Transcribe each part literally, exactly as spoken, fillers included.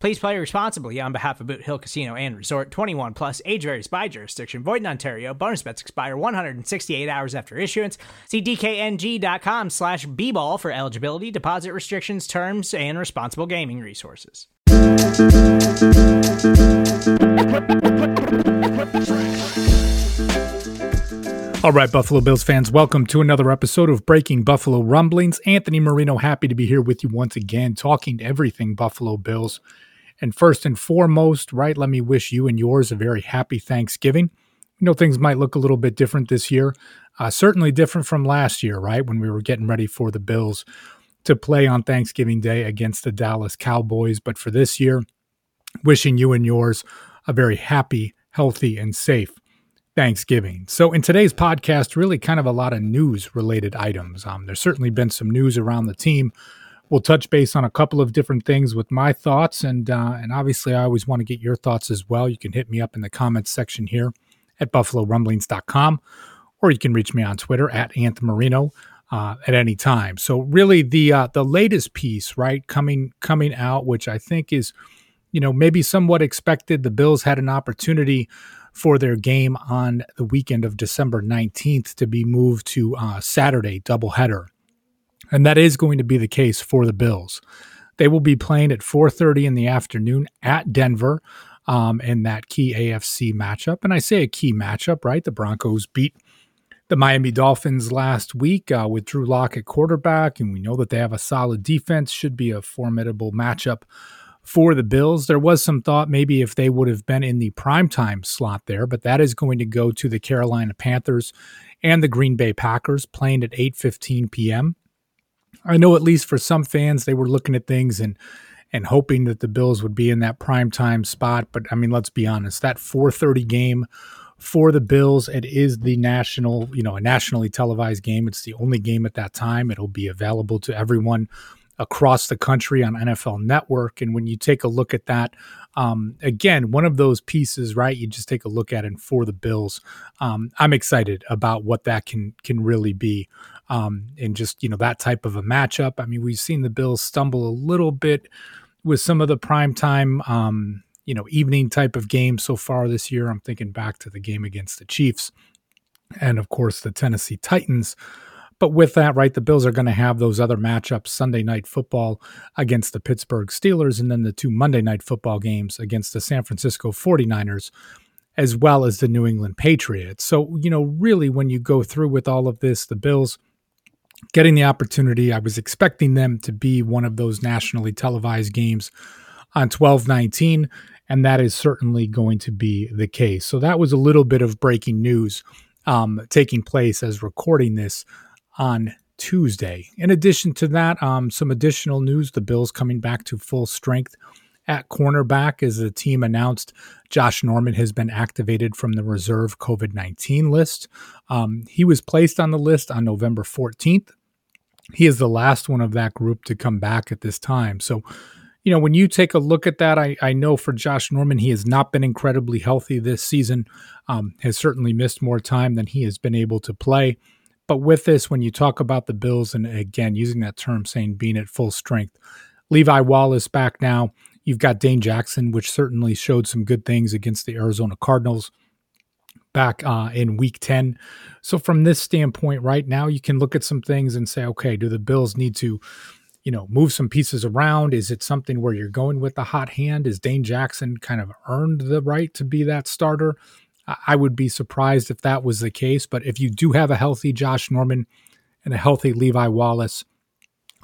Please play responsibly on behalf of Boot Hill Casino and Resort. Twenty-one plus, age varies by jurisdiction, void in Ontario. Bonus bets expire one hundred sixty-eight hours after issuance. See d k n g dot com slash b ball for eligibility, deposit restrictions, terms, and responsible gaming resources. All right, Buffalo Bills fans, welcome to another episode of Breaking Buffalo Rumblings. Anthony Marino, happy to be here with you once again, talking to everything Buffalo Bills. And first and foremost, right, let me wish you and yours a very happy Thanksgiving. You know, things might look a little bit different this year, uh, certainly different from last year, right, when we were getting ready for the Bills to play on Thanksgiving Day against the Dallas Cowboys. But for this year, wishing you and yours a very happy, healthy, and safe Thanksgiving. So in today's podcast, really kind of a lot of news-related items. Um, there's certainly been some news around the team. We'll touch base on a couple of different things with my thoughts, and uh, and obviously I always want to get your thoughts as well. You can hit me up in the comments section here at buffalo rumblings dot com, or you can reach me on Twitter at anthmarino uh, at any time. So really the uh, the latest piece, right, coming coming out, which I think is, you know, maybe somewhat expected. The Bills had an opportunity for their game on the weekend of December nineteenth to be moved to uh, Saturday doubleheader. And that is going to be the case for the Bills. They will be playing at four thirty in the afternoon at Denver um, in that key A F C matchup. And I say a key matchup, right? The Broncos beat the Miami Dolphins last week uh, with Drew Lock at quarterback, and we know that they have a solid defense. Should be a formidable matchup for the Bills. There was some thought maybe if they would have been in the primetime slot there, but that is going to go to the Carolina Panthers and the Green Bay Packers playing at eight fifteen p.m. I know at least for some fans, they were looking at things and and hoping that the Bills would be in that primetime spot. But I mean, let's be honest, that four thirty game for the Bills, it is the national, you know, a nationally televised game. It's the only game at that time. It'll be available to everyone across the country on N F L Network. And when you take a look at that, um, again, one of those pieces, right, you just take a look at, and for the Bills, um, I'm excited about what that can can really be. Um, and just, you know, that type of a matchup. I mean, we've seen the Bills stumble a little bit with some of the primetime, um, you know, evening type of games so far this year. I'm thinking back to the game against the Chiefs and, of course, the Tennessee Titans. But with that, right, the Bills are going to have those other matchups, Sunday Night Football against the Pittsburgh Steelers, and then the two Monday Night Football games against the San Francisco forty-niners, as well as the New England Patriots. So, you know, really when you go through with all of this, the Bills getting the opportunity, I was expecting them to be one of those nationally televised games on twelve nineteen, and that is certainly going to be the case. So that was a little bit of breaking news um, taking place as recording this on Tuesday. In addition to that, um, some additional news, the Bills coming back to full strength at cornerback as the team announced Josh Norman has been activated from the reserve covid nineteen list. Um, he was placed on the list on November fourteenth. He is the last one of that group to come back at this time. So, you know, when you take a look at that, I, I know for Josh Norman, he has not been incredibly healthy this season, um, has certainly missed more time than he has been able to play. But with this, when you talk about the Bills, and again, using that term, saying being at full strength, Levi Wallace back now. You've got Dane Jackson, which certainly showed some good things against the Arizona Cardinals back uh, in week ten. So from this standpoint right now, you can look at some things and say, okay, do the Bills need to, you know, move some pieces around? Is it something where you're going with the hot hand? Is Dane Jackson kind of earned the right to be that starter? I would be surprised if that was the case. But if you do have a healthy Josh Norman and a healthy Levi Wallace,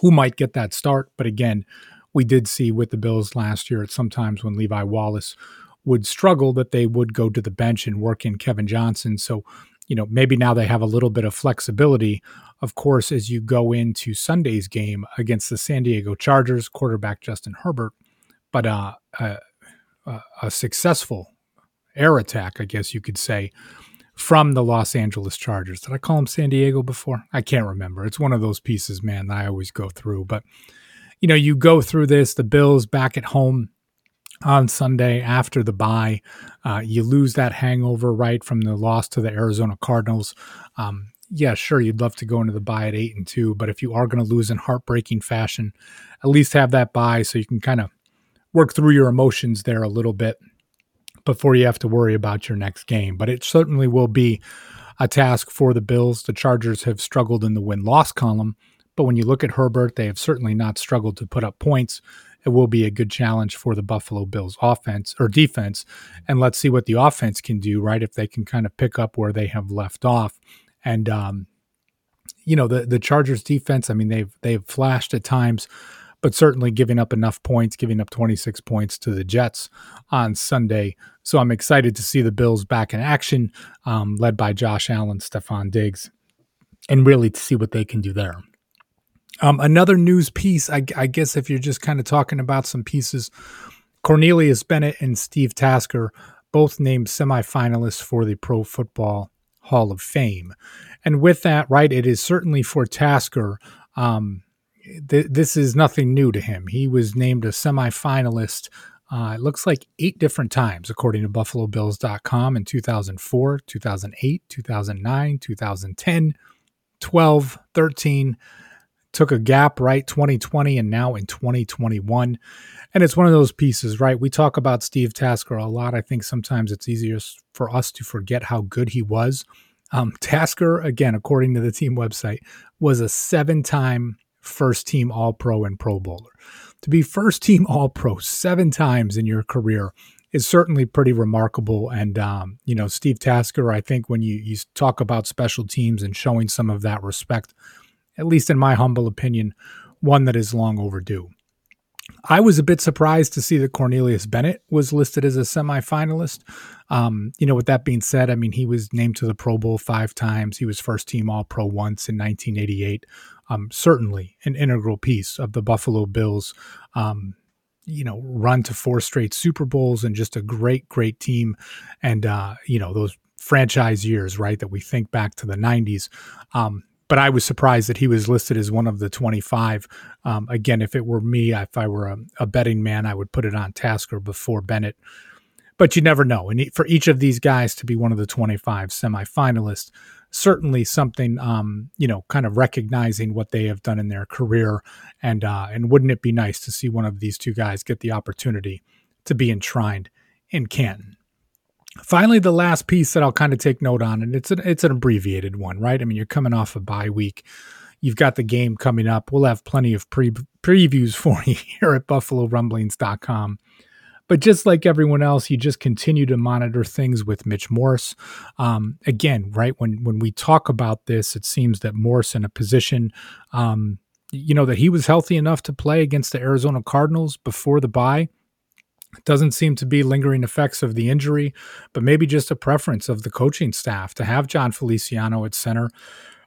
who might get that start. But again, we did see with the Bills last year at sometimes when Levi Wallace would struggle that they would go to the bench and work in Kevin Johnson. So, you know, maybe now they have a little bit of flexibility. Of course, as you go into Sunday's game against the San Diego Chargers, quarterback Justin Herbert, but uh, a, a successful air attack, I guess you could say, from the Los Angeles Chargers. Did I call them San Diego before? I can't remember. It's one of those pieces, man, that I always go through. But, you know, you go through this, the Bills back at home on Sunday after the bye. Uh, you lose that hangover, right, from the loss to the Arizona Cardinals. Um, yeah, sure, you'd love to go into the bye at eight and two, but if you are going to lose in heartbreaking fashion, at least have that bye so you can kind of work through your emotions there a little bit before you have to worry about your next game. But it certainly will be a task for the Bills. The Chargers have struggled in the win-loss column, but when you look at Herbert, they have certainly not struggled to put up points. It will be a good challenge for the Buffalo Bills offense or defense. And let's see what the offense can do, right? If they can kind of pick up where they have left off. And, um, you know, the, the Chargers defense, I mean, they've, they've flashed at times, but certainly giving up enough points, giving up twenty-six points to the Jets on Sunday. So I'm excited to see the Bills back in action, um, led by Josh Allen, Stephon Diggs, and really to see what they can do there. Um, another news piece, I, I guess if you're just kind of talking about some pieces, Cornelius Bennett and Steve Tasker, both named semifinalists for the Pro Football Hall of Fame. And with that, right, it is certainly for Tasker, um, this is nothing new to him. He was named a semifinalist, uh, it looks like eight different times, according to buffalo bills dot com in two thousand four, two thousand eight, two thousand nine, two thousand ten, twelve, thirteen, took a gap, right, twenty twenty, and now in twenty twenty-one. And it's one of those pieces, right? We talk about Steve Tasker a lot. I think sometimes it's easier for us to forget how good he was. Um, Tasker, again, according to the team website, was a seven-time first-team All-Pro and Pro Bowler. To be first-team All-Pro seven times in your career is certainly pretty remarkable. And, um, you know, Steve Tasker, I think when you, you talk about special teams and showing some of that respect, at least in my humble opinion, one that is long overdue. I was a bit surprised to see that Cornelius Bennett was listed as a semifinalist. Um, you know, with that being said, I mean, he was named to the Pro Bowl five times. He was first team All-Pro once in nineteen eighty-eight. Um, certainly an integral piece of the Buffalo Bills, um, you know, run to four straight Super Bowls and just a great, great team. And, uh, you know, those franchise years, right, that we think back to the nineties. Um, But I was surprised that he was listed as one of the twenty-five. Um, again, if it were me, if I were a, a betting man, I would put it on Tasker before Bennett. But you never know. And for each of these guys to be one of the twenty-five semifinalists, certainly something, um, you know, kind of recognizing what they have done in their career. And, uh, and wouldn't it be nice to see one of these two guys get the opportunity to be enshrined in Canton? Finally, the last piece that I'll kind of take note on, and it's an, it's an abbreviated one, right? I mean, you're coming off a bye week. You've got the game coming up. We'll have plenty of pre- previews for you here at buffalo rumblings dot com. But just like everyone else, you just continue to monitor things with Mitch Morse. Um, again, right, when when we talk about this, it seems that Morse in a position, um, you know, that he was healthy enough to play against the Arizona Cardinals before the bye. It doesn't seem to be lingering effects of the injury, but maybe just a preference of the coaching staff to have John Feliciano at center,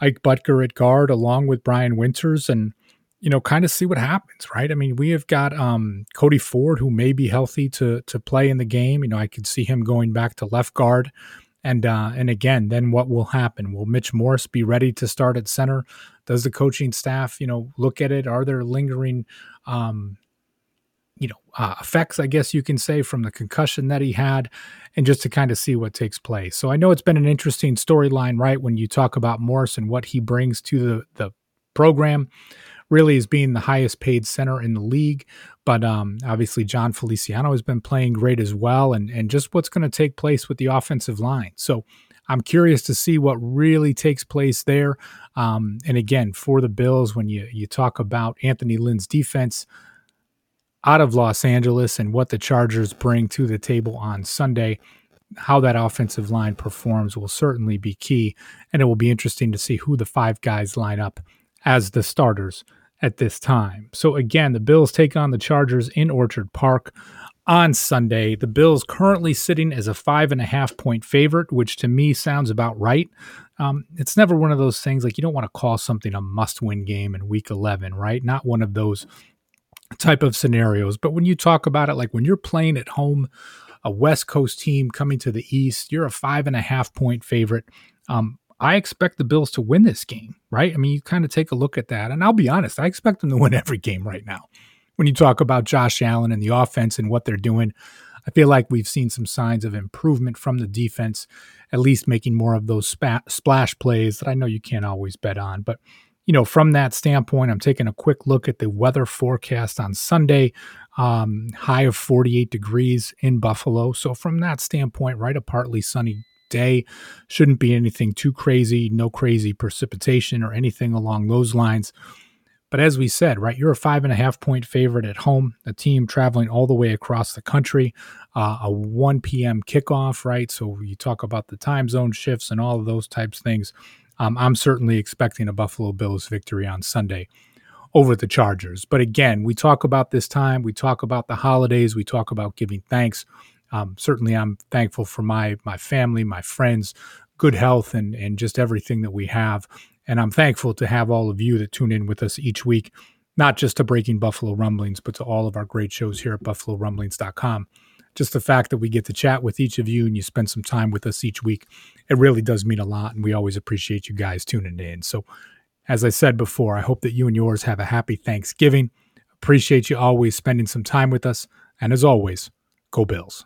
Ike Butker at guard, along with Brian Winters, and, you know, kind of see what happens, right? I mean, we have got um, Cody Ford, who may be healthy to to play in the game. You know, I could see him going back to left guard. And uh, and again, then what will happen? Will Mitch Morse be ready to start at center? Does the coaching staff, you know, look at it? Are there lingering um you know, uh, effects, I guess you can say, from the concussion that he had, and just to kind of see what takes place. So I know it's been an interesting storyline, right? When you talk about Morse and what he brings to the, the program, really is being the highest paid center in the league. But um, obviously John Feliciano has been playing great as well, and, and just what's going to take place with the offensive line. So I'm curious to see what really takes place there. Um, and again, for the Bills, when you, you talk about Anthony Lynn's defense out of Los Angeles and what the Chargers bring to the table on Sunday, how that offensive line performs will certainly be key, and it will be interesting to see who the five guys line up as the starters at this time. So again, the Bills take on the Chargers in Orchard Park on Sunday. The Bills currently sitting as a five and a half point favorite, which to me sounds about right. Um, it's never one of those things like you don't want to call something a must-win game in week eleven, right? Not one of those type of scenarios. But when you talk about it, like when you're playing at home, a West Coast team coming to the East, you're a five and a half point favorite. Um, I expect the Bills to win this game, right? I mean, you kind of take a look at that. And I'll be honest, I expect them to win every game right now. When you talk about Josh Allen and the offense and what they're doing, I feel like we've seen some signs of improvement from the defense, at least making more of those spa- splash plays that I know you can't always bet on. But, you know, from that standpoint, I'm taking a quick look at the weather forecast on Sunday, um, high of forty-eight degrees in Buffalo. So from that standpoint, right, a partly sunny day. Shouldn't be anything too crazy, no crazy precipitation or anything along those lines. But as we said, right, you're a five and a half point favorite at home, a team traveling all the way across the country, uh, a one p.m. kickoff, right? So you talk about the time zone shifts and all of those types of things. Um, I'm certainly expecting a Buffalo Bills victory on Sunday over the Chargers. But again, we talk about this time, we talk about the holidays, we talk about giving thanks. Um, certainly I'm thankful for my, my family, my friends, good health, and, and just everything that we have. And I'm thankful to have all of you that tune in with us each week, not just to Breaking Buffalo Rumblings, but to all of our great shows here at buffalo rumblings dot com. Just the fact that we get to chat with each of you and you spend some time with us each week, it really does mean a lot. And we always appreciate you guys tuning in. So as I said before, I hope that you and yours have a happy Thanksgiving. Appreciate you always spending some time with us. And as always, go Bills.